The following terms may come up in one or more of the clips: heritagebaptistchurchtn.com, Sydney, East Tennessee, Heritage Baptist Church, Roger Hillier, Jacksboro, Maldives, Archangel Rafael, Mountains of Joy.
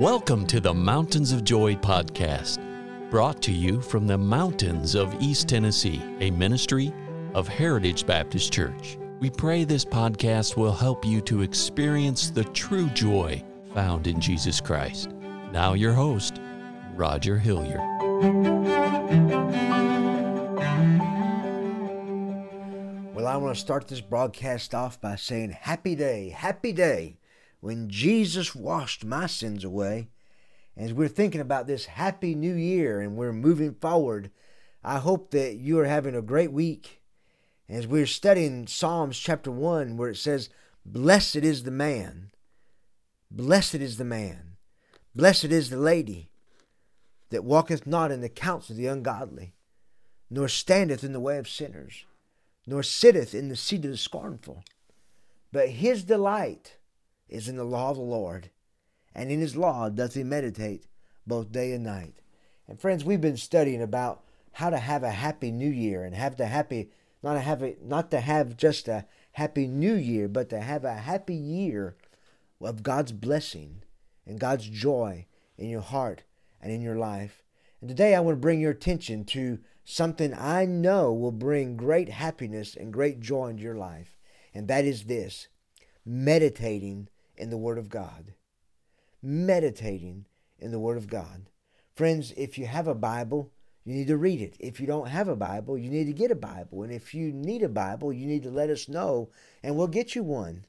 Welcome to the Mountains of Joy podcast, brought to you from the mountains of East Tennessee, a ministry of Heritage Baptist Church. We pray this podcast will help you to experience the true joy found in Jesus Christ. Now your host, Roger Hillier. Well, I want to start this broadcast off by saying happy day, when Jesus washed my sins away. As we're thinking about this Happy New Year and we're moving forward, I hope that you are having a great week. As we're studying Psalms chapter 1, where it says, "Blessed is the man, blessed is the man, blessed is the lady, that walketh not in the counsel of the ungodly, nor standeth in the way of sinners, nor sitteth in the seat of the scornful. But his delight is in the law of the Lord, and in his law doth he meditate both day and night." And friends, we've been studying about how to have a happy new year, and not to have just a happy new year, but to have a happy year of God's blessing and God's joy in your heart and in your life. And today I want to bring your attention to something I know will bring great happiness and great joy into your life, and that is this: meditating in the Word of God. Meditating in the Word of God. Friends, if you have a Bible, you need to read it. If you don't have a Bible, you need to get a Bible. And if you need a Bible, you need to let us know and we'll get you one.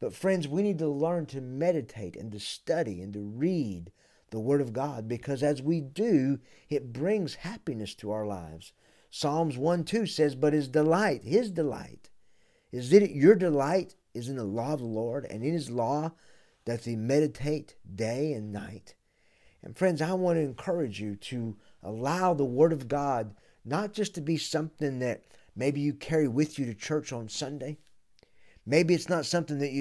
But friends, we need to learn to meditate and to study and to read the Word of God, because as we do, it brings happiness to our lives. Psalms 1:2 says, "But his delight, is it your delight? Is in the law of the Lord, and in his law doth he meditate day and night." And friends, I want to encourage you to allow the Word of God not just to be something that maybe you carry with you to church on Sunday. Maybe it's not something that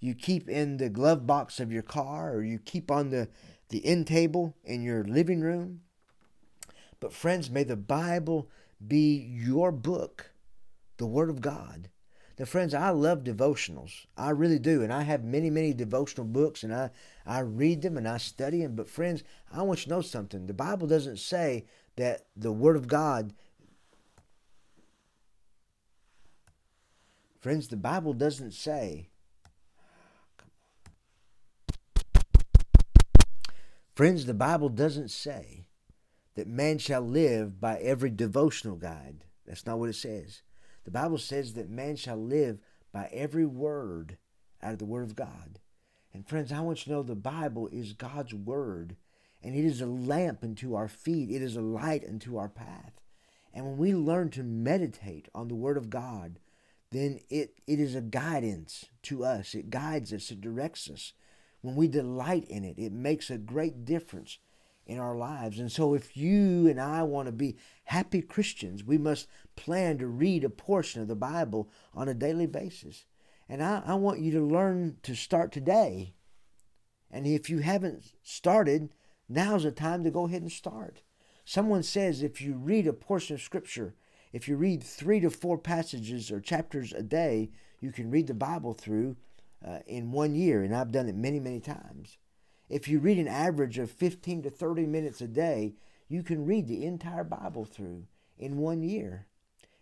you keep in the glove box of your car, or you keep on the end table in your living room. But friends, may the Bible be your book, the Word of God. Now, friends, I love devotionals. I really do. And I have many, many devotional books, and I read them and I study them. But friends, I want you to know something. The Bible doesn't say that the Word of God... Friends, the Bible doesn't say... Friends, the Bible doesn't say that man shall live by every devotional guide. That's not what it says. The Bible says that man shall live by every word out of the Word of God. And friends, I want you to know the Bible is God's Word, and it is a lamp unto our feet. It is a light unto our path. And when we learn to meditate on the Word of God, then it is a guidance to us. It guides us. It directs us. When we delight in it, it makes a great difference in our lives. And so if you and I want to be happy Christians, we must plan to read a portion of the Bible on a daily basis. And I want you to learn to start today. And if you haven't started, now's the time to go ahead and start. Someone says if you read a portion of Scripture, if you read 3 to 4 passages or chapters a day, you can read the Bible through in 1 year. And I've done it many, many times. If you read an average of 15 to 30 minutes a day, you can read the entire Bible through in 1 year.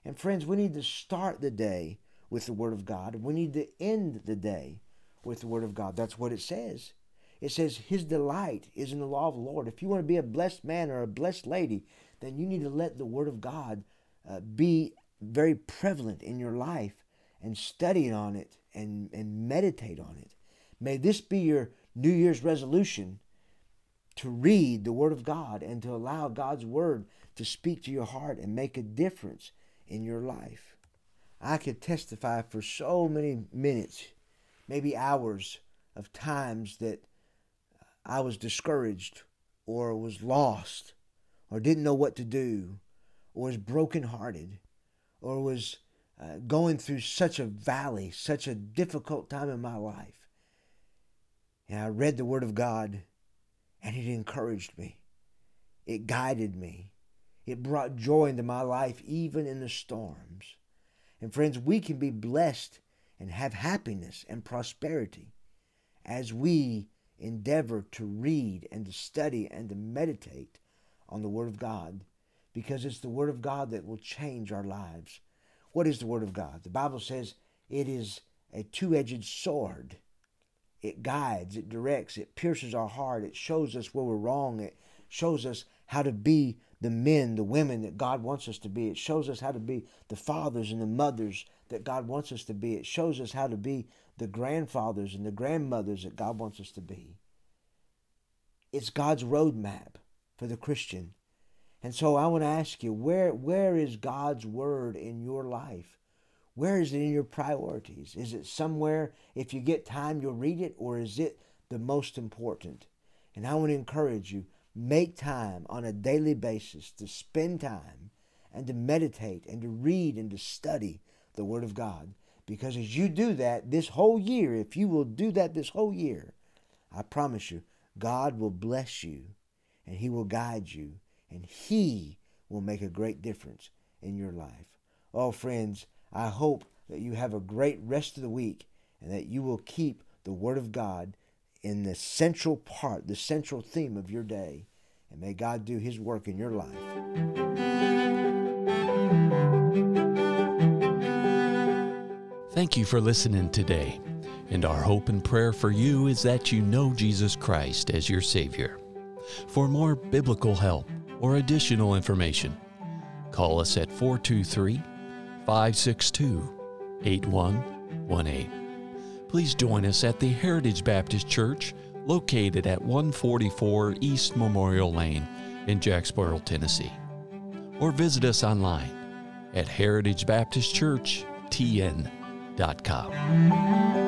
And friends, we need to start the day with the Word of God. We need to end the day with the Word of God. That's what it says. It says his delight is in the law of the Lord. If you want to be a blessed man or a blessed lady, then you need to let the Word of God be very prevalent in your life, and study on it and meditate on it. May this be your New Year's resolution, to read the Word of God and to allow God's Word to speak to your heart and make a difference in your life. I could testify for so many minutes, maybe hours, of times that I was discouraged or was lost or didn't know what to do or was brokenhearted or was going through such a valley, such a difficult time in my life. And I read the Word of God, and it encouraged me. It guided me. It brought joy into my life, even in the storms. And friends, we can be blessed and have happiness and prosperity as we endeavor to read and to study and to meditate on the Word of God, because it's the Word of God that will change our lives. What is the Word of God? The Bible says it is a two-edged sword. It guides, it directs, it pierces our heart, it shows us where we're wrong, it shows us how to be the men, the women that God wants us to be. It shows us how to be the fathers and the mothers that God wants us to be. It shows us how to be the grandfathers and the grandmothers that God wants us to be. It's God's roadmap for the Christian. And so I want to ask you, where is God's Word in your life? Where is it in your priorities? Is it somewhere, if you get time, you'll read it, or is it the most important? And I want to encourage you, make time on a daily basis to spend time and to meditate and to read and to study the Word of God. Because as you do that this whole year, if you will do that this whole year, I promise you, God will bless you and He will guide you and He will make a great difference in your life. Oh, friends, I hope that you have a great rest of the week and that you will keep the Word of God in the central part, the central theme of your day. And may God do His work in your life. Thank you for listening today. And our hope and prayer for you is that you know Jesus Christ as your Savior. For more biblical help or additional information, call us at 423-562-8118. Please join us at the Heritage Baptist Church, located at 144 East Memorial Lane in Jacksboro, Tennessee. Or visit us online at heritagebaptistchurchtn.com.